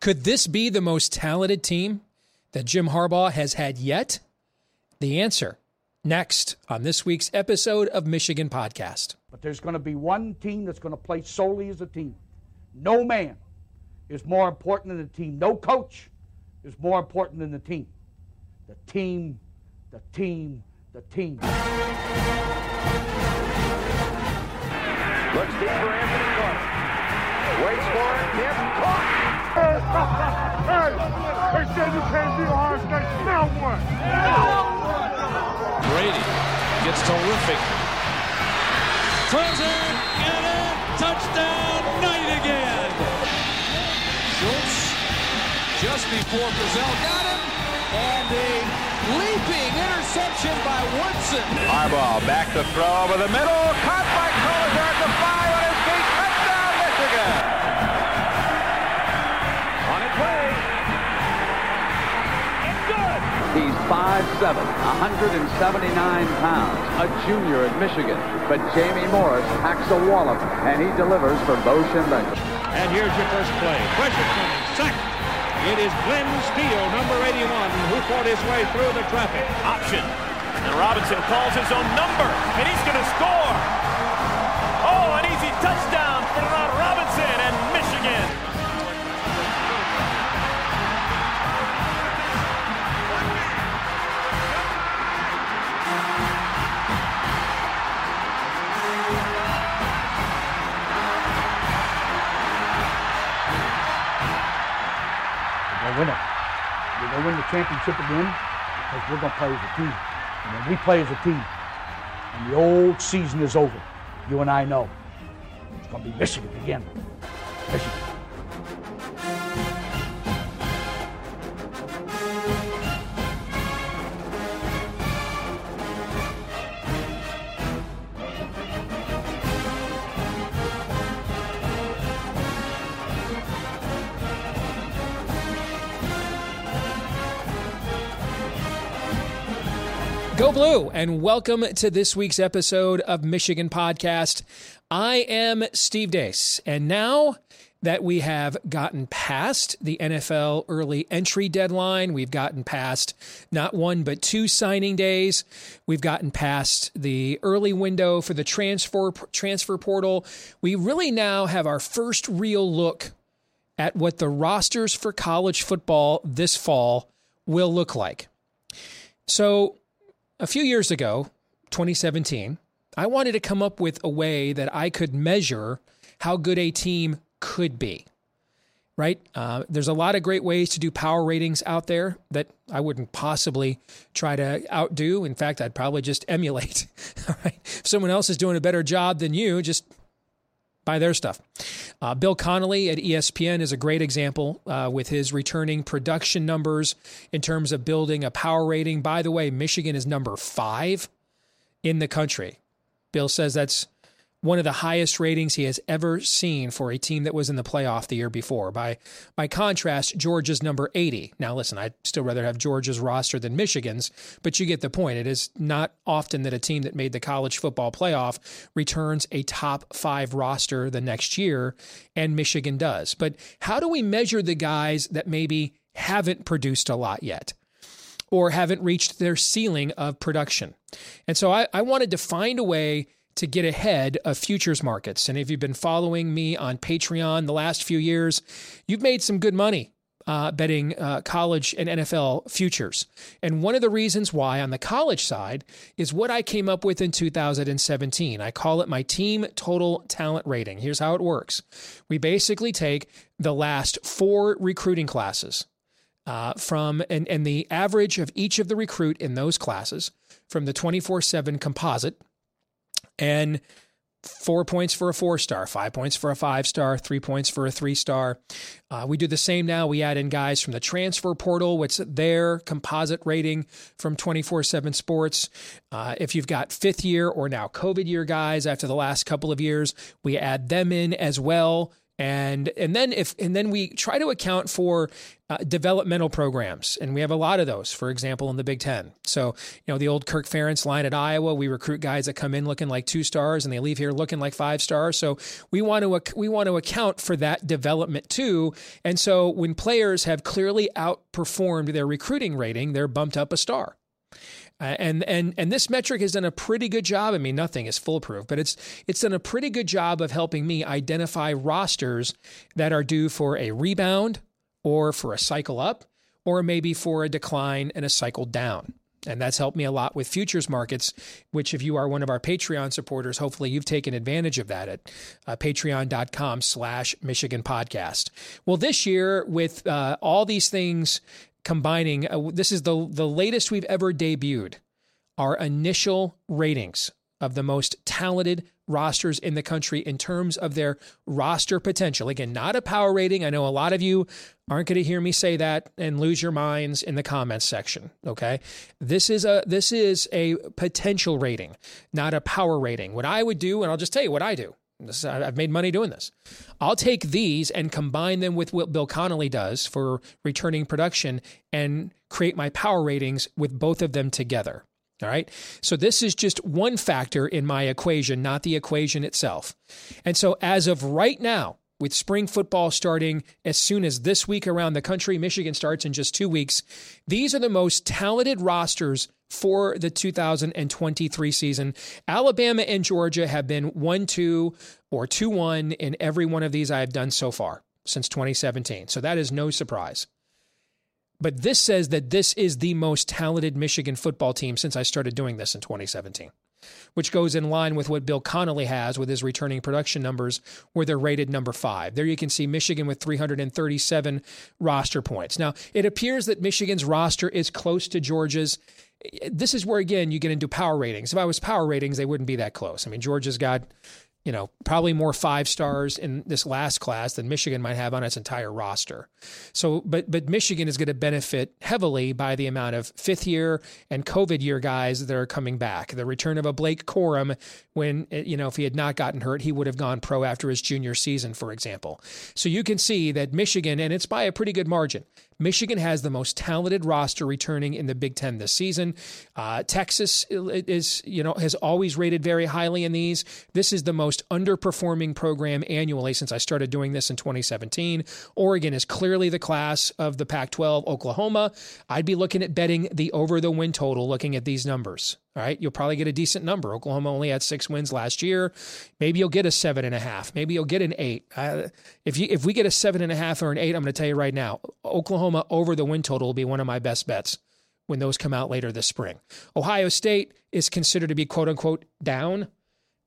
Could this be the most talented team that Jim Harbaugh has had yet? The answer, next on this week's episode of Michigan Podcast. But there's going to be one team that's going to play solely as a team. No man is more important than the team. No coach is more important than the team. The team, the team, the team. Looks deep for Anthony Carter. Waits for it. Him. Caught. Hey, they said you can't do Ohio State. Now what? Brady gets terrific. Throws it. And a touchdown night again. Schultz just before Brazil got him. And a leaping interception by Woodson. Harbaugh back to throw over the middle. Caught by Collins at the 5 on his feet. Touchdown, Michigan! On its way. And good! He's 5'7", 179 pounds, a junior at Michigan. But Jamie Morris packs a wallop, and he delivers for Bo Schembechler. And here's your first play. Pressure coming, second. It is Glenn Steele, number 81, who fought his way through the traffic. Option. And Robinson calls his own number, and he's going to score. Oh, an easy touchdown for Ron Robinson and Michigan. We're going to win the championship again because we're going to play as a team. And when we play as a team and the old season is over, you and I know it's going to be Michigan again. Michigan. Go Blue, and welcome to this week's episode of Michigan Podcast. I am Steve Dace, and now that we have gotten past the NFL early entry deadline, we've gotten past not one but two signing days, we've gotten past the early window for the transfer portal, we really now have our first real look at what the rosters for college football this fall will look like. So, a few years ago, 2017, I wanted to come up with a way that I could measure how good a team could be, right? There's a lot of great ways to do power ratings out there that I wouldn't possibly try to outdo. In fact, I'd probably just emulate. All right? If someone else is doing a better job than you, just buy their stuff. Bill Connelly at ESPN is a great example with his returning production numbers in terms of building a power rating. By the way, Michigan is number 5 in the country. Bill says that's one of the highest ratings he has ever seen for a team that was in the playoff the year before. By contrast, Georgia's number 80. Now, listen, I'd still rather have Georgia's roster than Michigan's, but you get the point. It is not often that a team that made the college football playoff returns a top 5 roster the next year, and Michigan does. But how do we measure the guys that maybe haven't produced a lot yet or haven't reached their ceiling of production? And so I wanted to find a way to get ahead of futures markets. And if you've been following me on Patreon the last few years, you've made some good money betting college and NFL futures. And one of the reasons why on the college side is what I came up with in 2017. I call it my team total talent rating. Here's how it works. We basically take the last 4 recruiting classes from the average of each of the recruit in those classes from the 24/7 composite, and 4 points for a 4-star, 5 points for a 5-star, 3 points for a 3-star. We do the same now. We add in guys from the transfer portal, what's their composite rating from 24/7 Sports. If you've got fifth year or now COVID year guys after the last couple of years, we add them in as well. And then we try to account for developmental programs, and we have a lot of those, for example, in the Big Ten. So, you know, the old Kirk Ferentz line at Iowa, we recruit guys that come in looking like 2 stars and they leave here looking like 5 stars. So we want to account for that development too. And so when players have clearly outperformed their recruiting rating, they're bumped up a star. And this metric has done a pretty good job. I mean, nothing is foolproof, but it's done a pretty good job of helping me identify rosters that are due for a rebound or for a cycle up, or maybe for a decline and a cycle down. And that's helped me a lot with futures markets, which if you are one of our Patreon supporters, hopefully you've taken advantage of that at patreon.com/Michigan Podcast. Well, this year with all these things combining, this is the latest we've ever debuted, our initial ratings of the most talented rosters in the country in terms of their roster potential. Again, not a power rating. I know a lot of you aren't going to hear me say that and lose your minds in the comments section. Okay. This is a potential rating, not a power rating. What I would do, and I'll just tell you what I do. I've made money doing this. I'll take these and combine them with what Bill Connelly does for returning production and create my power ratings with both of them together. All right. So this is just one factor in my equation, not the equation itself. And so as of right now, with spring football starting as soon as this week around the country, Michigan starts in just 2 weeks. These are the most talented rosters for the 2023 season. Alabama and Georgia have been 1-2 or 2-1 in every one of these I have done so far since 2017. So that is no surprise. But this says that this is the most talented Michigan football team since I started doing this in 2017, which goes in line with what Bill Connelly has with his returning production numbers, where they're rated number 5. There you can see Michigan with 337 roster points. Now, it appears that Michigan's roster is close to Georgia's. This is where, again, you get into power ratings. If I was power ratings, they wouldn't be that close. I mean, Georgia's got, you know, probably more 5 stars in this last class than Michigan might have on its entire roster. So, but Michigan is going to benefit heavily by the amount of fifth year and COVID year guys that are coming back. The return of a Blake Corum, when, you know, if he had not gotten hurt, he would have gone pro after his junior season, for example. So you can see that Michigan, and it's by a pretty good margin, Michigan has the most talented roster returning in the Big Ten this season. Texas is, you know, has always rated very highly in these. This is the most underperforming program annually since I started doing this in 2017. Oregon is clearly the class of the Pac-12. Oklahoma, I'd be looking at betting the over the win total looking at these numbers. All right, you'll probably get a decent number. Oklahoma only had 6 wins last year. Maybe you'll get a 7.5. Maybe you'll get an 8. If we get a 7.5 or an 8, I'm going to tell you right now, Oklahoma over the win total will be one of my best bets when those come out later this spring. Ohio State is considered to be quote unquote down.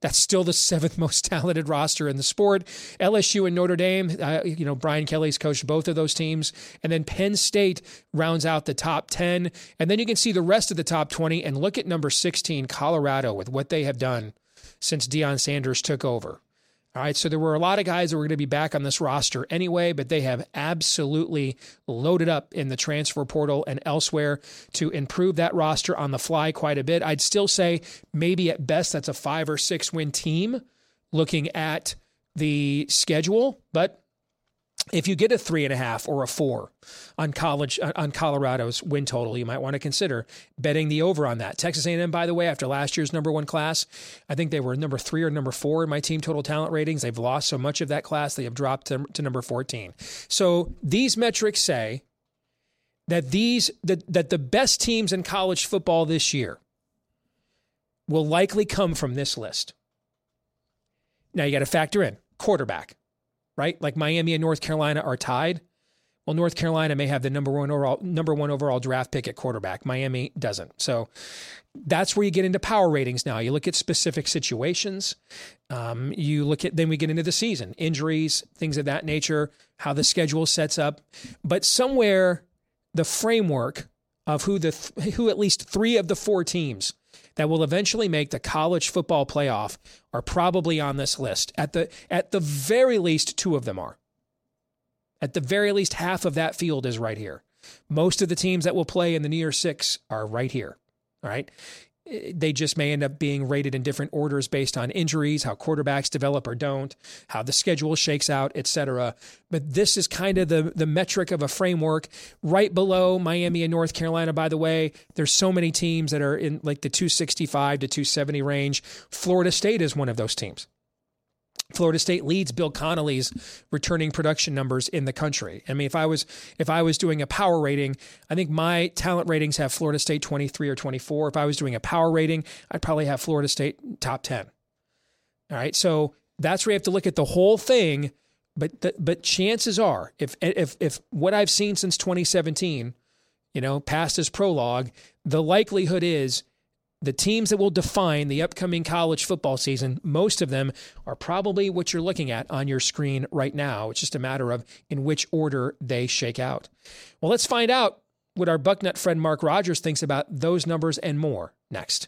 That's still the 7th most talented roster in the sport. LSU and Notre Dame, you know, Brian Kelly's coached both of those teams. And then Penn State rounds out the top 10. And then you can see the rest of the top 20 and look at number 16, Colorado, with what they have done since Deion Sanders took over. All right, so there were a lot of guys that were going to be back on this roster anyway, but they have absolutely loaded up in the transfer portal and elsewhere to improve that roster on the fly quite a bit. I'd still say maybe at best that's a 5 or 6 win team looking at the schedule, but if you get a 3.5 or a 4 on Colorado's win total, you might want to consider betting the over on that. Texas A&M, by the way, after last year's number 1 class, I think they were number 3 or number 4 in my team total talent ratings. They've lost so much of that class, they have dropped to number 14. So these metrics say that the best teams in college football this year will likely come from this list. Now you got to factor in quarterback. Right? Like Miami and North Carolina are tied. Well, North Carolina may have the number one overall draft pick at quarterback. Miami doesn't. So that's where you get into power ratings now. You look at specific situations. Then we get into the season, injuries, things of that nature, how the schedule sets up. But somewhere the framework of who at least 3 of the 4 teams that will eventually make the college football playoff are probably on this list. At the very least, two of them are. At the very least, half of that field is right here. Most of the teams that will play in the New Year Six are right here. All right. They just may end up being rated in different orders based on injuries, how quarterbacks develop or don't, how the schedule shakes out, etc. But this is kind of the metric of a framework. Right below Miami and North Carolina, by the way, there's so many teams that are in like the 265 to 270 range. Florida State is one of those teams. Florida State leads Bill Connelly's returning production numbers in the country. I mean, if I was doing a power rating, I think my talent ratings have Florida State 23 or 24. If I was doing a power rating, I'd probably have Florida State top 10. All right, so that's where you have to look at the whole thing. But chances are, if what I've seen since 2017, you know, past is prologue, the likelihood is the teams that will define the upcoming college football season, most of them are probably what you're looking at on your screen right now. It's just a matter of in which order they shake out. Well, let's find out what our Bucknut friend Mark Rogers thinks about those numbers and more next.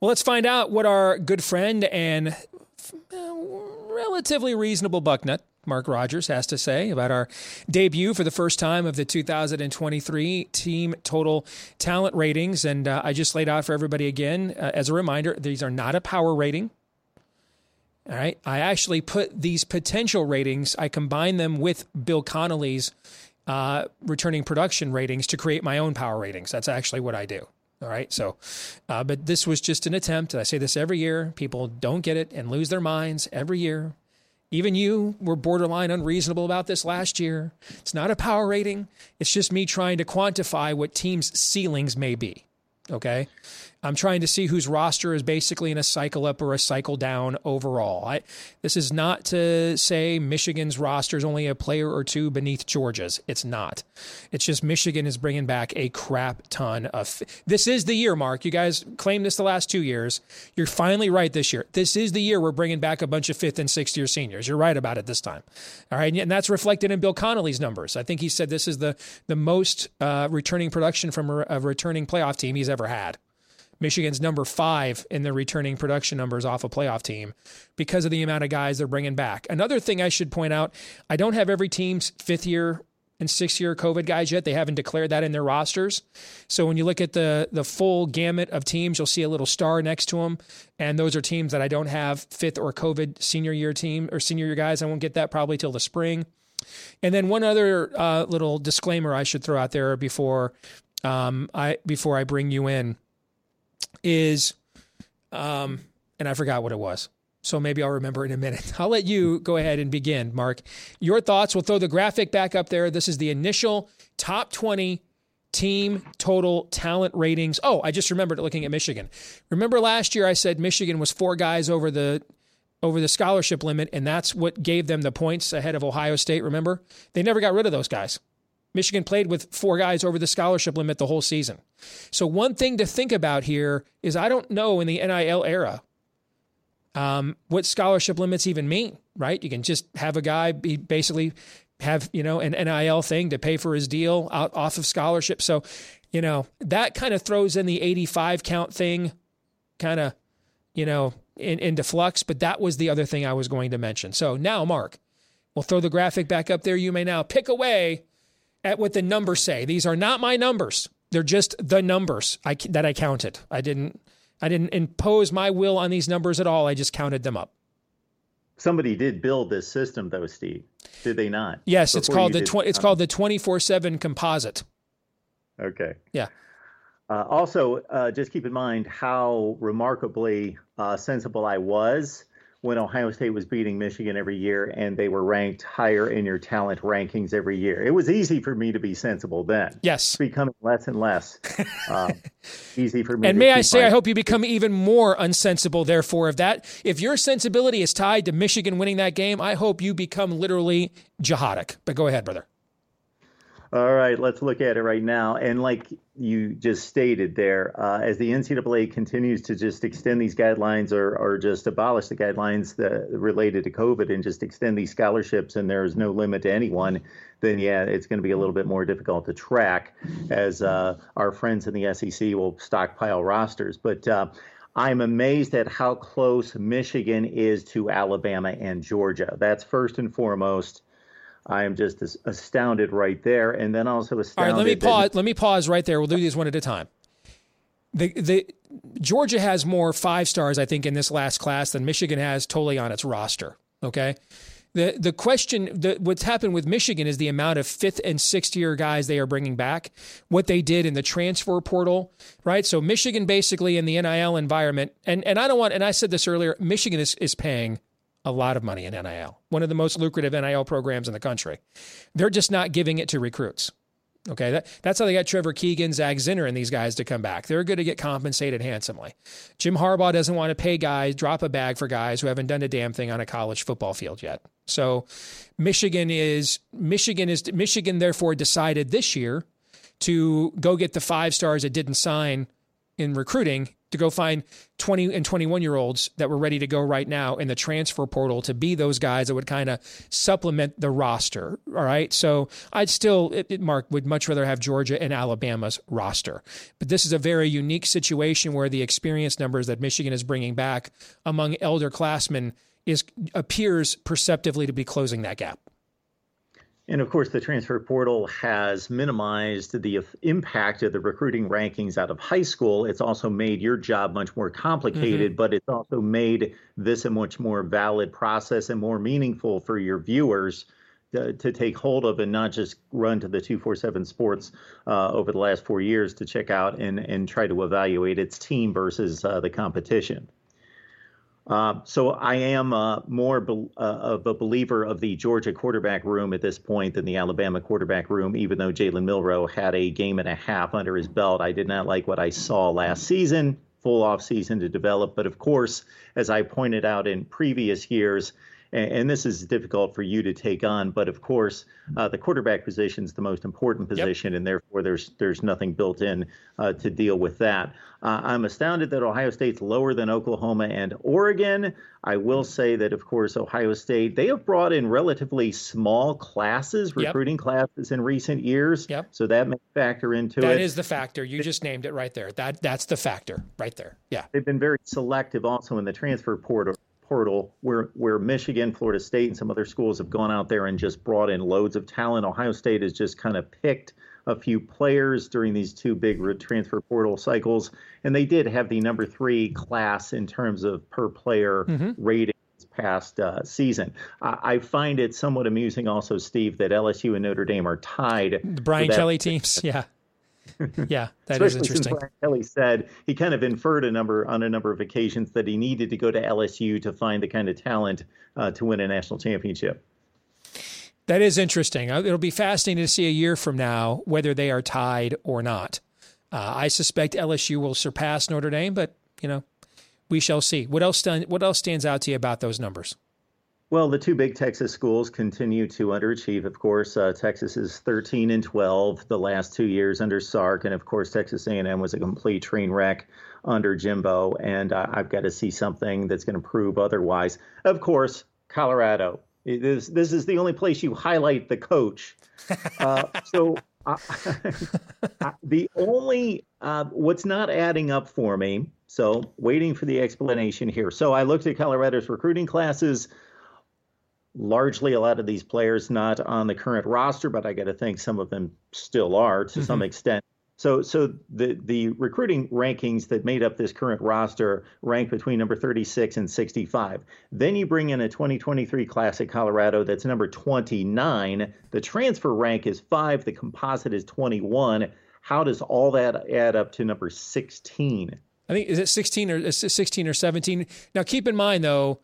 Well, let's find out what our good friend and relatively reasonable Bucknut, Mark Rogers, has to say about our debut for the first time of the 2023 team total talent ratings. And I just laid out for everybody again, as a reminder, these are not a power rating. All right. I actually put these potential ratings, I combined them with Bill Connelly's returning production ratings to create my own power ratings. That's actually what I do. All right. So, but this was just an attempt. And I say this every year. People don't get it and lose their minds every year. Even you were borderline unreasonable about this last year. It's not a power rating. It's just me trying to quantify what teams' ceilings may be. Okay. I'm trying to see whose roster is basically in a cycle up or a cycle down overall. This is not to say Michigan's roster is only a player or two beneath Georgia's. It's not. It's just Michigan is bringing back a crap ton of. This is the year, Mark. You guys claimed this the last 2 years. You're finally right this year. This is the year we're bringing back a bunch of fifth and sixth year seniors. You're right about it this time. All right. And that's reflected in Bill Connelly's numbers. I think he said this is the most returning production from a returning playoff team he's ever had. Michigan's number 5 in the returning production numbers off a playoff team because of the amount of guys they're bringing back. Another thing I should point out, I don't have every team's 5th year and 6th year COVID guys yet. They haven't declared that in their rosters. So when you look at the full gamut of teams, you'll see a little star next to them. And those are teams that I don't have 5th or COVID senior year team or senior year guys. I won't get that probably till the spring. And then one other little disclaimer I should throw out there before I bring you in is, and I forgot what it was. So maybe I'll remember in a minute. I'll let you go ahead and begin, Mark. Your thoughts. We'll throw the graphic back up there. This is the initial top 20 team total talent ratings. Oh, I just remembered looking at Michigan. Remember last year I said Michigan was 4 guys over the scholarship limit, and that's what gave them the points ahead of Ohio State. Remember? They never got rid of those guys. Michigan played with 4 guys over the scholarship limit the whole season. So one thing to think about here is I don't know in the NIL era what scholarship limits even mean, right? You can just have a guy be basically have, you know, an NIL thing to pay for his deal out off of scholarship. So, you know, that kind of throws in the 85 count thing kind of, you know, into flux. But that was the other thing I was going to mention. So now, Mark, we'll throw the graphic back up there. You may now pick away at what the numbers say. These are not my numbers. They're just the numbers that I counted. I didn't impose my will on these numbers at all. I just counted them up. Somebody did build this system, though, Steve. Did they not? Yes, it's called the 24/7 composite. Okay. Yeah. Also, just keep in mind how remarkably sensible I was when Ohio State was beating Michigan every year and they were ranked higher in your talent rankings every year. It was easy for me to be sensible then. Yes. It's becoming less and less easy for me. And may I say, I hope you become even more unsensible, therefore, of that. If your sensibility is tied to Michigan winning that game, I hope you become literally jihadic. But go ahead, brother. All right, let's look at it right now. And like you just stated there, as the NCAA continues to just extend these guidelines or just abolish the guidelines that related to COVID and just extend these scholarships and there is no limit to anyone, then, yeah, it's going to be a little bit more difficult to track as our friends in the SEC will stockpile rosters. But I'm amazed at how close Michigan is to Alabama and Georgia. That's first and foremost. I am just astounded right there, and then also astounded. All right, let me pause right there. We'll do these one at a time. The Georgia has more five stars, I think, in this last class than Michigan has totally on its roster. Okay, the question, what's happened with Michigan is the amount of fifth and sixth year guys they are bringing back, what they did in the transfer portal, right? So Michigan basically in the NIL environment, and I don't want, and I said this earlier, Michigan is paying a lot of money in NIL, one of the most lucrative NIL programs in the country. They're just not giving it to recruits. Okay, that's how they got Trevor Keegan, Zak Zinter, and these guys to come back. They're going to get compensated handsomely. Jim Harbaugh doesn't want to pay guys, drop a bag for guys who haven't done a damn thing on a college football field yet. So Michigan therefore decided this year to go get the five stars that didn't sign in recruiting, to go find 20 and 21-year-olds that were ready to go right now in the transfer portal to be those guys that would kind of supplement the roster, all right? So I'd still, Mark, would much rather have Georgia and Alabama's roster. But this is a very unique situation where the experience numbers that Michigan is bringing back among elderclassmen appears perceptively to be closing that gap. And, of course, the transfer portal has minimized the impact of the recruiting rankings out of high school. It's also made your job much more complicated, but it's also made this a much more valid process and more meaningful for your viewers to take hold of and not just run to the 24/7 Sports over the last 4 years to check out and try to evaluate its team versus the competition. So I am more of a believer of the Georgia quarterback room at this point than the Alabama quarterback room, even though Jalen Milroe had a game and a half under his belt. I did not like what I saw last season, full off season to develop. But of course, as I pointed out in previous years, and this is difficult for you to take on, but of course, the quarterback position is the most important position, and therefore there's nothing built in to deal with that. I'm astounded that Ohio State's lower than Oklahoma and Oregon. I will say that, of course, Ohio State, they have brought in relatively small classes, recruiting classes in recent years, so that may factor into it. That is the factor. You just named it right there. That's the factor right there, yeah. They've been very selective also in the transfer portal where Michigan, Florida State, and some other schools have gone out there and just brought in loads of talent. Ohio State has just kind of picked a few players during these two big transfer portal cycles, and they did have the number 3 class in terms of per player rating this past season. I find it somewhat amusing also, Steve, that LSU and Notre Dame are tied. The Brian Kelly teams, yeah, that is interesting. Especially since Brian Kelly said he kind of inferred on a number of occasions that he needed to go to LSU to find the kind of talent to win a national championship. That is interesting. It'll be fascinating to see a year from now whether they are tied or not. I suspect LSU will surpass Notre Dame, but we shall see. What else stands out to you about those numbers? Well, the two big Texas schools continue to underachieve, of course. Texas is 13-12 the last 2 years under Sark. And, of course, Texas A&M was a complete train wreck under Jimbo. And I've got to see something that's going to prove otherwise. Of course, Colorado. This is the only place you highlight the coach. The only what's not adding up for me, so waiting for the explanation here. So I looked at Colorado's recruiting classes. Largely a lot of these players not on the current roster, but I got to think some of them still are to some extent. So the recruiting rankings that made up this current roster rank between number 36 and 65. Then you bring in a 2023 class at Colorado that's number 29. The transfer rank is 5. The composite is 21. How does all that add up to number 16? I think, is it 16 or 17? Now, keep in mind, though,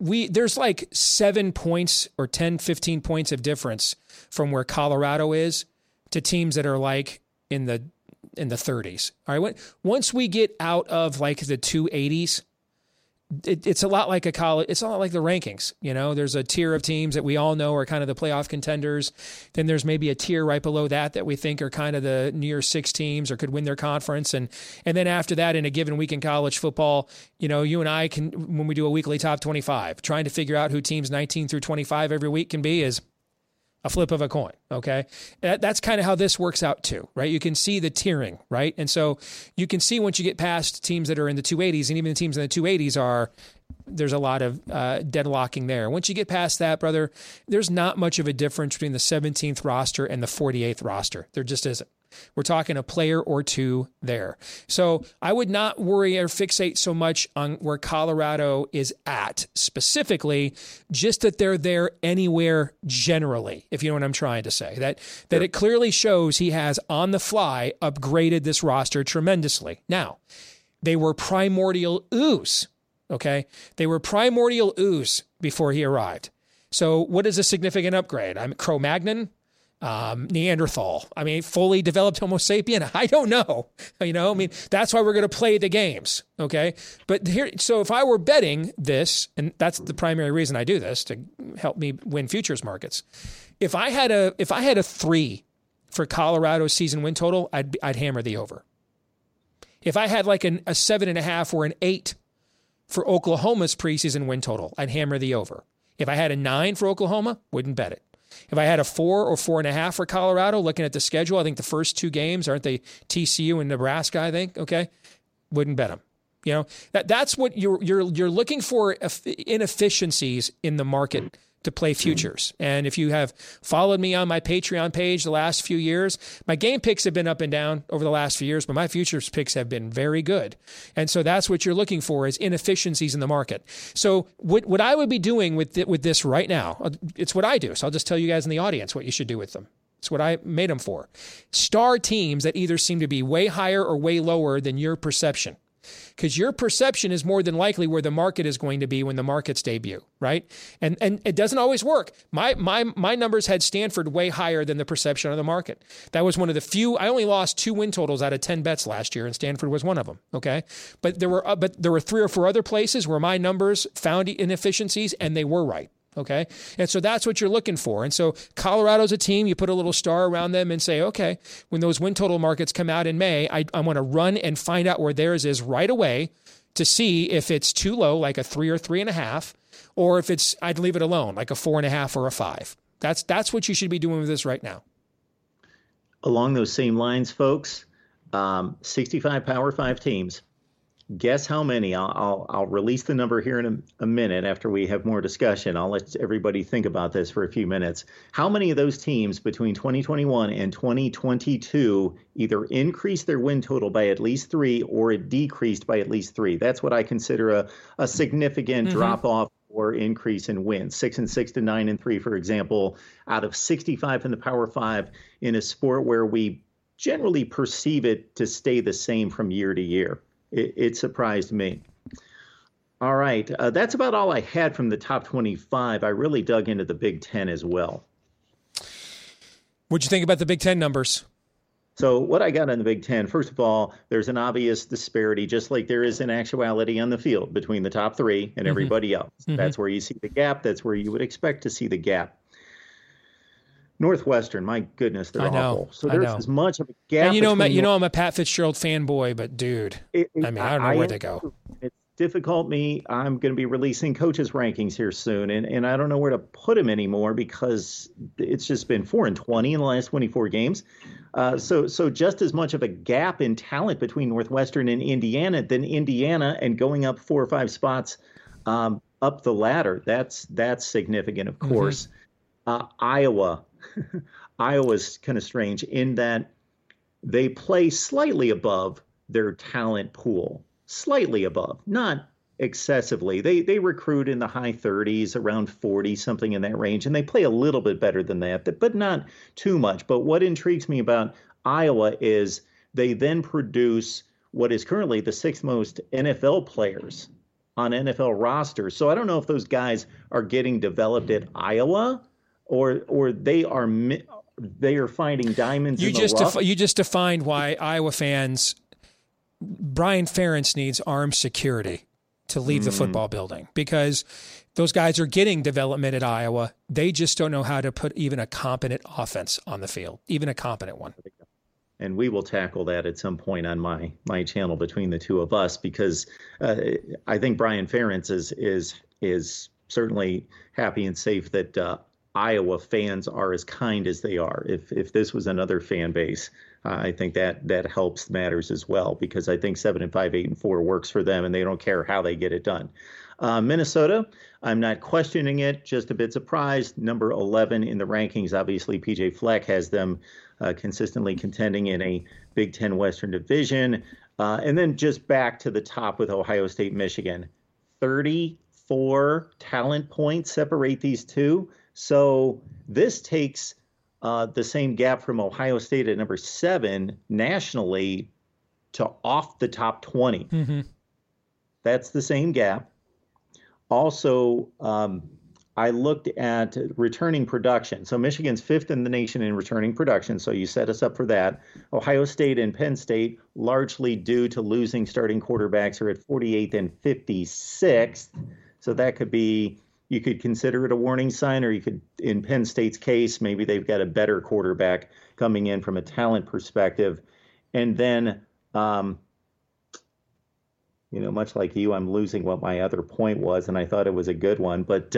there's like 7 points or 10, 15 points of difference from where Colorado is to teams that are like in the 30s. All right. Once we get out of like the 280s, it's a lot like a college. It's a lot like the rankings. You know, there's a tier of teams that we all know are kind of the playoff contenders. Then there's maybe a tier right below that we think are kind of the near six teams or could win their conference. And then after that, in a given week in college football, you know, you and I can, when we do a weekly top 25, trying to figure out who teams 19 through 25 every week can be is a flip of a coin. Okay. That's kind of how this works out too, right? You can see the tiering, right? And so you can see once you get past teams that are in the 280s, and even the teams in the 280s there's a lot of deadlocking there. Once you get past that, brother, there's not much of a difference between the 17th roster and the 48th roster. There just isn't. We're talking a player or two there. So I would not worry or fixate so much on where Colorado is at specifically, just that they're there anywhere generally, if you know what I'm trying to say. That it clearly shows he has, on the fly, upgraded this roster tremendously. Now, they were primordial ooze, okay? They were primordial ooze before he arrived. So what is a significant upgrade? I'm Cro-Magnon? Neanderthal. I mean, fully developed Homo sapien. I don't know. You know, I mean, that's why we're going to play the games. Okay. But here, so if I were betting this, and that's the primary reason I do this, to help me win futures markets. If I had a 3 for Colorado's season win total, I'd hammer the over. If I had like a 7.5 or an 8 for Oklahoma's preseason win total, I'd hammer the over. If I had a 9 for Oklahoma, wouldn't bet it. If I had a 4 or 4.5 for Colorado, looking at the schedule, I think the first two games, aren't they TCU and Nebraska, I think? Okay. Wouldn't bet them. You know, that's what you're looking for, inefficiencies in the market to play futures. And if you have followed me on my Patreon page the last few years, my game picks have been up and down over the last few years, but my futures picks have been very good. And so that's what you're looking for, is inefficiencies in the market. So what I would be doing with this right now, it's what I do. So I'll just tell you guys in the audience what you should do with them. It's what I made them for. Star teams that either seem to be way higher or way lower than your perception. Because your perception is more than likely where the market is going to be when the markets debut, right? And it doesn't always work. My numbers had Stanford way higher than the perception of the market. That was one of the few. I only lost 2 win totals out of 10 bets last year, and Stanford was one of them. Okay, but there were 3 or 4 other places where my numbers found inefficiencies, and they were right. Okay. And so that's what you're looking for. And so Colorado's a team, you put a little star around them and say, okay, when those win total markets come out in May, I want to run and find out where theirs is right away to see if it's too low, like a 3 or 3.5, or if it's, I'd leave it alone, like a 4.5 or a 5. That's what you should be doing with this right now. Along those same lines, folks, 65 Power 5 teams. Guess how many? I'll release the number here in a minute after we have more discussion. I'll let everybody think about this for a few minutes. How many of those teams between 2021 and 2022 either increased their win total by at least 3 or it decreased by at least 3? That's what I consider a significant drop-off or increase in wins. 6-6 to 9-3, for example, out of 65 in the Power 5, in a sport where we generally perceive it to stay the same from year to year. It surprised me. All right. That's about all I had from the top 25. I really dug into the Big Ten as well. What'd you think about the Big Ten numbers? So what I got on the Big Ten, first of all, there's an obvious disparity, just like there is in actuality on the field, between the top 3 and everybody else. Mm-hmm. That's where you see the gap. That's where you would expect to see the gap. Northwestern, my goodness, they're awful. So there's as much of a gap. And you know, I'm a Pat Fitzgerald fanboy, but dude, I don't know where to go. It's difficult. I'm going to be releasing coaches' rankings here soon, and I don't know where to put them anymore because it's just been 4-20 in the last 24 games. So just as much of a gap in talent between Northwestern and Indiana than Indiana and going up 4 or 5 spots up the ladder. That's significant, of course. Iowa. Iowa's kind of strange in that they play slightly above their talent pool, slightly above, not excessively. They recruit in the high 30s, around 40, something in that range, and they play a little bit better than that, but not too much. But what intrigues me about Iowa is they then produce what is currently the 6th most NFL players on NFL rosters. So I don't know if those guys are getting developed at Iowa or they are finding diamonds in the rough. You just defined why Iowa fans, Brian Ferentz needs armed security to leave the football building, because those guys are getting development at Iowa. They just don't know how to put even a competent offense on the field, even a competent one. And we will tackle that at some point on my channel between the two of us, because I think Brian Ferentz is certainly happy and safe that Iowa fans are as kind as they are. If this was another fan base, I think that helps matters as well, because I think 7-5, 8-4 works for them, and they don't care how they get it done. Minnesota, I'm not questioning it, just a bit surprised. Number 11 in the rankings, obviously PJ Fleck has them consistently contending in a Big Ten Western Division. And then just back to the top with Ohio State, Michigan. 34 talent points separate these two. So this takes the same gap from Ohio State at number 7 nationally to off the top 20. Mm-hmm. That's the same gap. Also, I looked at returning production. So Michigan's 5th in the nation in returning production, so you set us up for that. Ohio State and Penn State, largely due to losing starting quarterbacks, are at 48th and 56th. So that could be, you could consider it a warning sign, or you could, in Penn State's case, maybe they've got a better quarterback coming in from a talent perspective. And then, much like you, I'm losing what my other point was, and I thought it was a good one. But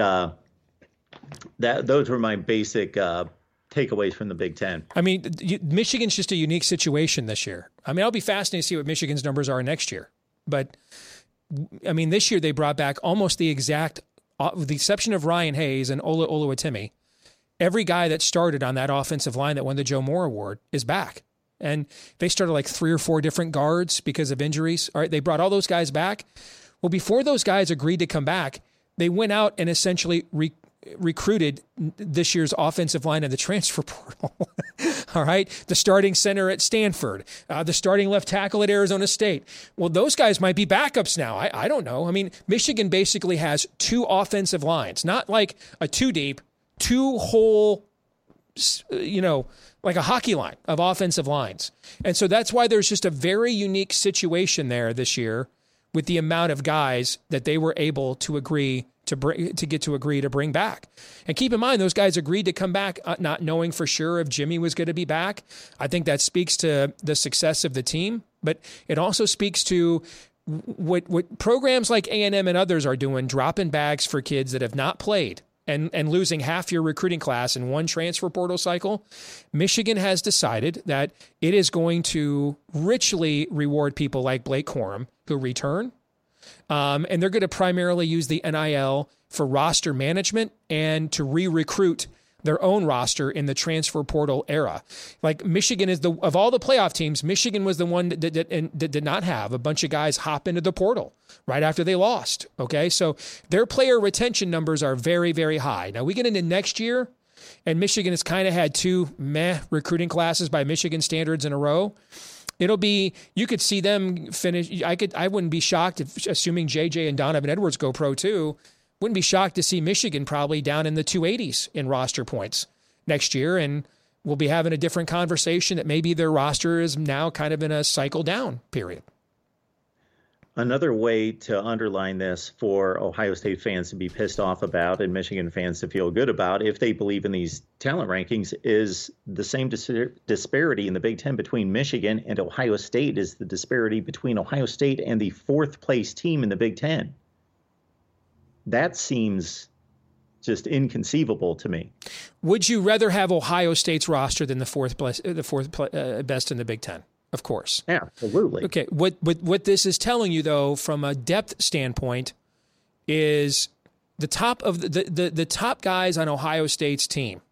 those were my basic takeaways from the Big Ten. I mean, Michigan's just a unique situation this year. I mean, I'll be fascinated to see what Michigan's numbers are next year. But, I mean, this year they brought back almost the exact, with the exception of Ryan Hayes and Olu Oluwatimi, every guy that started on that offensive line that won the Joe Moore Award is back. And they started like 3 or 4 different guards because of injuries. All right, they brought all those guys back. Well, before those guys agreed to come back, they went out and essentially recruited this year's offensive line in the transfer portal. All right, the starting center at Stanford, the starting left tackle at Arizona State. Well, those guys might be backups now. I don't know. I mean, Michigan basically has 2 offensive lines, not like a 2-deep, 2 whole, like a hockey line of offensive lines. And so that's why there's just a very unique situation there this year with the amount of guys that they were able to agree to bring back. And keep in mind, those guys agreed to come back not knowing for sure if Jimmy was going to be back. I think that speaks to the success of the team, but it also speaks to what programs like A&M and others are doing, dropping bags for kids that have not played. And losing half your recruiting class in one transfer portal cycle, Michigan has decided that it is going to richly reward people like Blake Corum who return. And they're going to primarily use the NIL for roster management and to re-recruit their own roster in the transfer portal era. Like Michigan is of all the playoff teams, Michigan was the one that did not have a bunch of guys hop into the portal right after they lost. Okay. So their player retention numbers are very, very high. Now we get into next year and Michigan has kind of had 2 recruiting classes by Michigan standards in a row. It'll be, you could see them finish. I wouldn't be shocked if, assuming JJ and Donovan Edwards go pro too, wouldn't be shocked to see Michigan probably down in the 280s in roster points next year. And we'll be having a different conversation that maybe their roster is now kind of in a cycle down period. Another way to underline this for Ohio State fans to be pissed off about and Michigan fans to feel good about, if they believe in these talent rankings, is the same disparity in the Big Ten between Michigan and Ohio State is the disparity between Ohio State and the 4th place team in the Big Ten. That seems just inconceivable to me. Would you rather have Ohio State's roster than the fourth best in the Big Ten? Of course. Yeah, absolutely. Okay. What this is telling you, though, from a depth standpoint, is the top of the top guys on Ohio State's team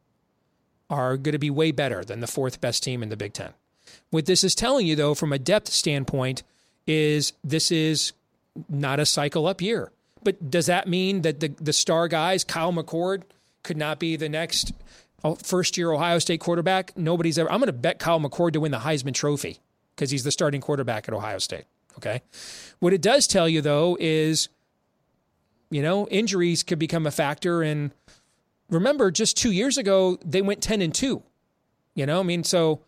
are going to be way better than the 4th best team in the Big Ten. What this is telling you, though, from a depth standpoint, is this is not a cycle up year. But does that mean that the star guys, Kyle McCord, could not be the next first-year Ohio State quarterback? Nobody's ever – I'm going to bet Kyle McCord to win the Heisman Trophy because he's the starting quarterback at Ohio State, okay? What it does tell you, though, is You know, injuries could become a factor. And remember, just 2 years ago, they went 10-2. You know, I mean, so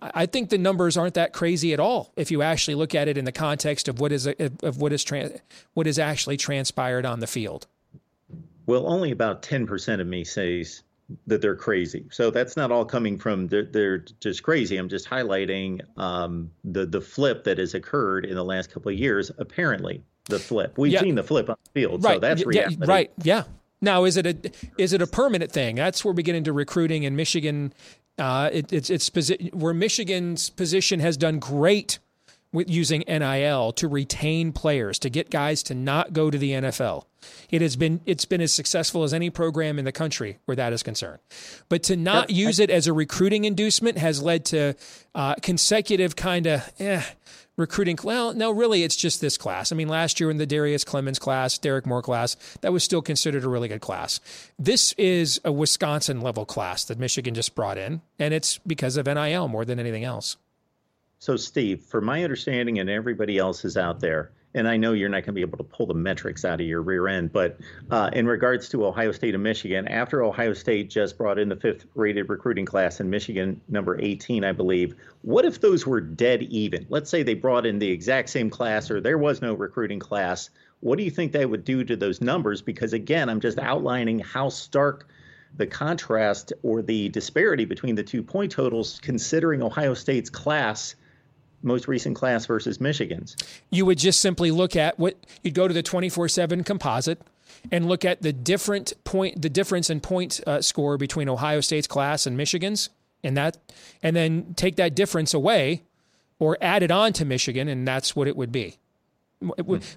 I think the numbers aren't that crazy at all if you actually look at it in the context of what is actually transpired on the field. Well, only about 10% of me says that they're crazy. So that's not all coming from they're just crazy. I'm just highlighting the flip that has occurred in the last couple of years, apparently. The flip. We've seen the flip on the field, so that's reality. Right, yeah. Now, is it a permanent thing? That's where we get into recruiting in Michigan. Where Michigan's position has done great with using NIL to retain players, to get guys to not go to the NFL. It's been as successful as any program in the country where that is concerned. But to not use it as a recruiting inducement has led to consecutive kind of recruiting. Well, no, really, it's just this class. I mean, last year in the Darius Clemens class, Derek Moore class, that was still considered a really good class. This is a Wisconsin-level class that Michigan just brought in, and it's because of NIL more than anything else. So, Steve, for my understanding and everybody else's out there, and I know you're not going to be able to pull the metrics out of your rear end, but in regards to Ohio State and Michigan, after Ohio State just brought in the fifth-rated recruiting class and Michigan, number 18, I believe, what if those were dead even? Let's say they brought in the exact same class or there was no recruiting class. What do you think that would do to those numbers? Because, again, I'm just outlining how stark the contrast or the disparity between the 2 point totals considering Ohio State's class, most recent class versus Michigan's. You would just simply look at you'd go to the 24/7 composite and look at the difference in point score between Ohio State's class and Michigan's, and then take that difference away or add it on to Michigan, and that's what it would be.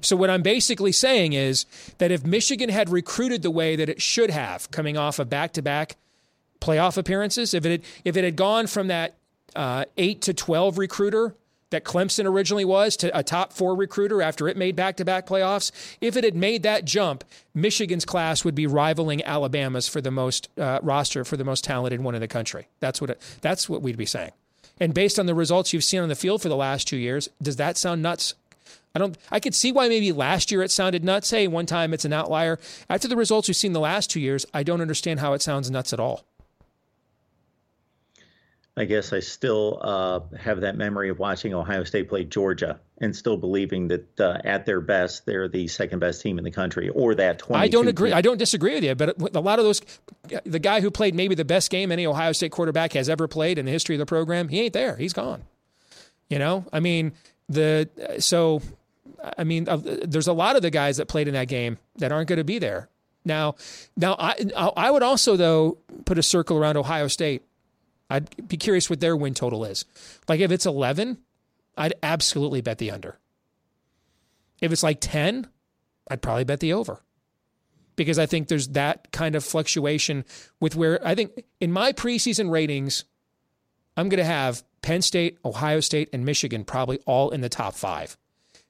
So what I'm basically saying is that if Michigan had recruited the way that it should have, coming off of back-to-back playoff appearances, if it had gone from that 8-12 recruiter that Clemson originally was to a top four recruiter after it made back-to-back playoffs, if it had made that jump, Michigan's class would be rivaling Alabama's for the most roster, for the most talented one in the country. That's what we'd be saying. And based on the results you've seen on the field for the last 2 years, does that sound nuts? I could see why maybe last year it sounded nuts. Hey, one time it's an outlier. After the results we've seen the last 2 years, I don't understand how it sounds nuts at all. I guess I still have that memory of watching Ohio State play Georgia and still believing that at their best, they're the second best team in the country, or that 22. I don't agree. I don't disagree with you, but a lot of those, the guy who played maybe the best game any Ohio State quarterback has ever played in the history of the program, he ain't there. He's gone. You know, I mean, there's a lot of the guys that played in that game that aren't going to be there. Now I would also, though, put a circle around Ohio State. I'd be curious what their win total is. Like if it's 11, I'd absolutely bet the under. If it's like 10, I'd probably bet the over, because I think there's that kind of fluctuation with where I think in my preseason ratings, I'm going to have Penn State, Ohio State, and Michigan probably all in the top five.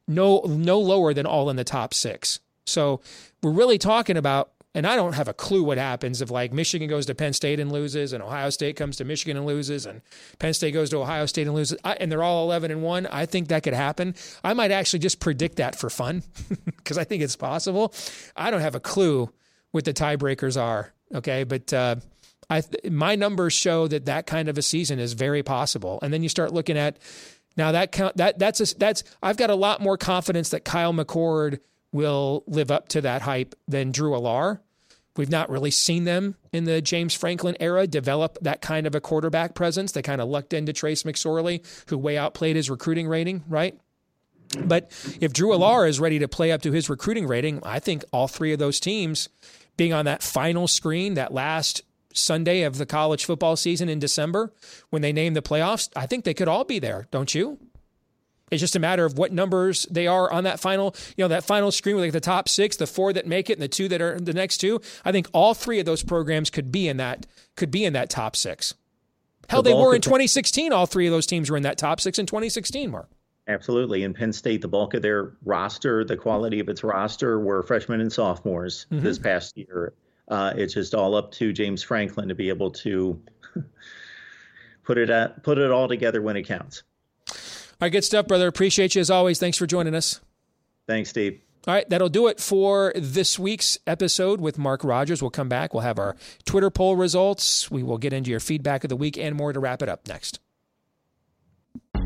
No lower than all in the top six. So we're really talking about, and I don't have a clue what happens if like Michigan goes to Penn State and loses, and Ohio State comes to Michigan and loses, and Penn State goes to Ohio State and loses, and they're all 11-1. I think that could happen. I might actually just predict that for fun because I think it's possible. I don't have a clue what the tiebreakers are. Okay. But my numbers show that kind of a season is very possible. And then you start looking at now I've got a lot more confidence that Kyle McCord will live up to that hype than Drew Allar. We've not really seen them in the James Franklin era develop that kind of a quarterback presence. They kind of lucked into Trace McSorley, who way outplayed his recruiting rating, right? But if Drew Allar is ready to play up to his recruiting rating, I think all three of those teams being on that final screen, that last Sunday of the college football season in December, when they name the playoffs, I think they could all be there, don't you? It's just a matter of what numbers they are on that final, you know, that final screen with like the top six, the four that make it, and the two that are the next two. I think all three of those programs could be in that top six. Hell, they were in 2016. All three of those teams were in that top six in 2016, Mark. Absolutely. In Penn State, the bulk of their roster, the quality of its roster, were freshmen and sophomores this past year. It's just all up to James Franklin to be able to put it all together when it counts. All right, good stuff, brother. Appreciate you as always. Thanks for joining us. Thanks, Steve. All right, that'll do it for this week's episode with Mark Rogers. We'll come back. We'll have our Twitter poll results. We will get into your feedback of the week and more to wrap it up next.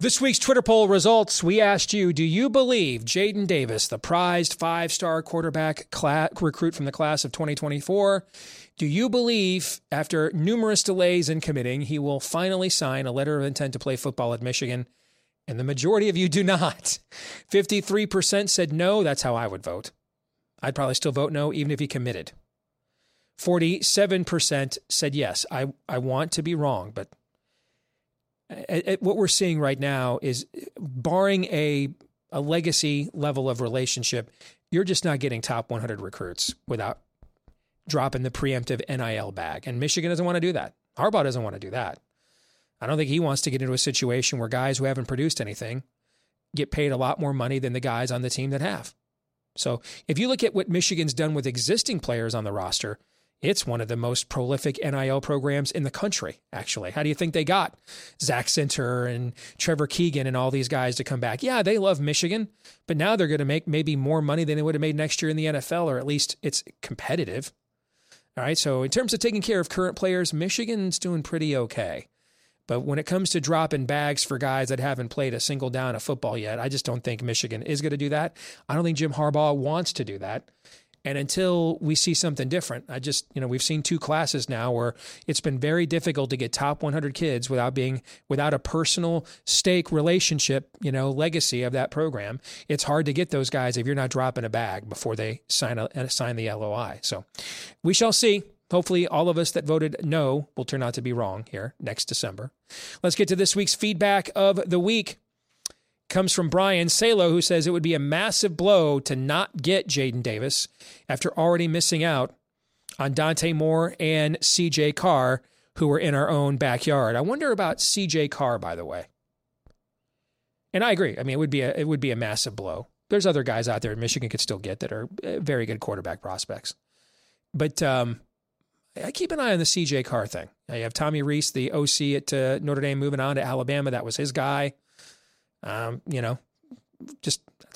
This week's Twitter poll results, we asked you, do you believe Jadyn Davis, the prized five-star quarterback recruit from the class of 2024, do you believe after numerous delays in committing, he will finally sign a letter of intent to play football at Michigan? And the majority of you do not. 53% said no. That's how I would vote. I'd probably still vote no, even if he committed. 47% said yes. I want to be wrong, but what we're seeing right now is, barring a legacy level of relationship, you're just not getting top 100 recruits without dropping the preemptive NIL bag. And Michigan doesn't want to do that. Harbaugh doesn't want to do that. I don't think he wants to get into a situation where guys who haven't produced anything get paid a lot more money than the guys on the team that have. So if you look at what Michigan's done with existing players on the roster, it's one of the most prolific NIL programs in the country, actually. How do you think they got Zak Zinter and Trevor Keegan and all these guys to come back? Yeah, they love Michigan, but now they're going to make maybe more money than they would have made next year in the NFL, or at least it's competitive. All right, so in terms of taking care of current players, Michigan's doing pretty okay. But when it comes to dropping bags for guys that haven't played a single down of football yet, I just don't think Michigan is going to do that. I don't think Jim Harbaugh wants to do that. And until we see something different, we've seen two classes now where it's been very difficult to get top 100 kids without a personal stake relationship, legacy of that program. It's hard to get those guys if you're not dropping a bag before they sign the LOI. So we shall see. Hopefully all of us that voted no will turn out to be wrong here next December. Let's get to this week's feedback of the week. Comes from Brian Salo, who says it would be a massive blow to not get Jadyn Davis after already missing out on Dante Moore and C.J. Carr, who were in our own backyard. I wonder about C.J. Carr, by the way. And I agree. I mean, it would be a massive blow. There's other guys out there in Michigan could still get that are very good quarterback prospects. But I keep an eye on the C.J. Carr thing. Now you have Tommy Rees, the OC at Notre Dame, moving on to Alabama. That was his guy. That's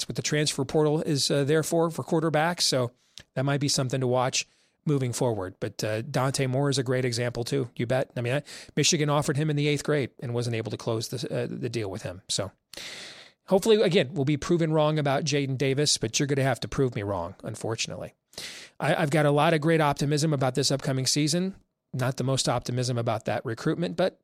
what the transfer portal is there for quarterbacks. So that might be something to watch moving forward. But Dante Moore is a great example too. You bet. I mean, Michigan offered him in the 8th grade and wasn't able to close the deal with him. So hopefully, again, we'll be proven wrong about Jadyn Davis, but you're going to have to prove me wrong, unfortunately. I've got a lot of great optimism about this upcoming season. Not the most optimism about that recruitment, but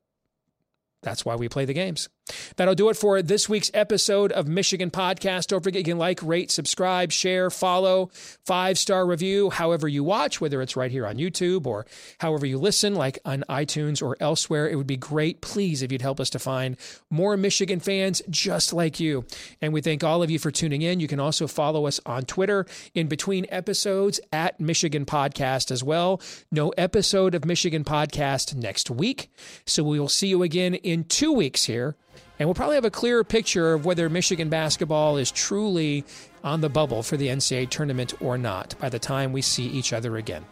that's why we play the games. That'll do it for this week's episode of Michigan Podcast. Don't forget you can like, rate, subscribe, share, follow, 5-star review, however you watch, whether it's right here on YouTube or however you listen, like on iTunes or elsewhere. It would be great, please, if you'd help us to find more Michigan fans just like you. And we thank all of you for tuning in. You can also follow us on Twitter in between episodes at Michigan Podcast as well. No episode of Michigan Podcast next week. So we will see you again in 2 weeks here. And we'll probably have a clearer picture of whether Michigan basketball is truly on the bubble for the NCAA tournament or not by the time we see each other again.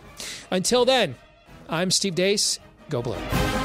Until then, I'm Steve Dace. Go Blue.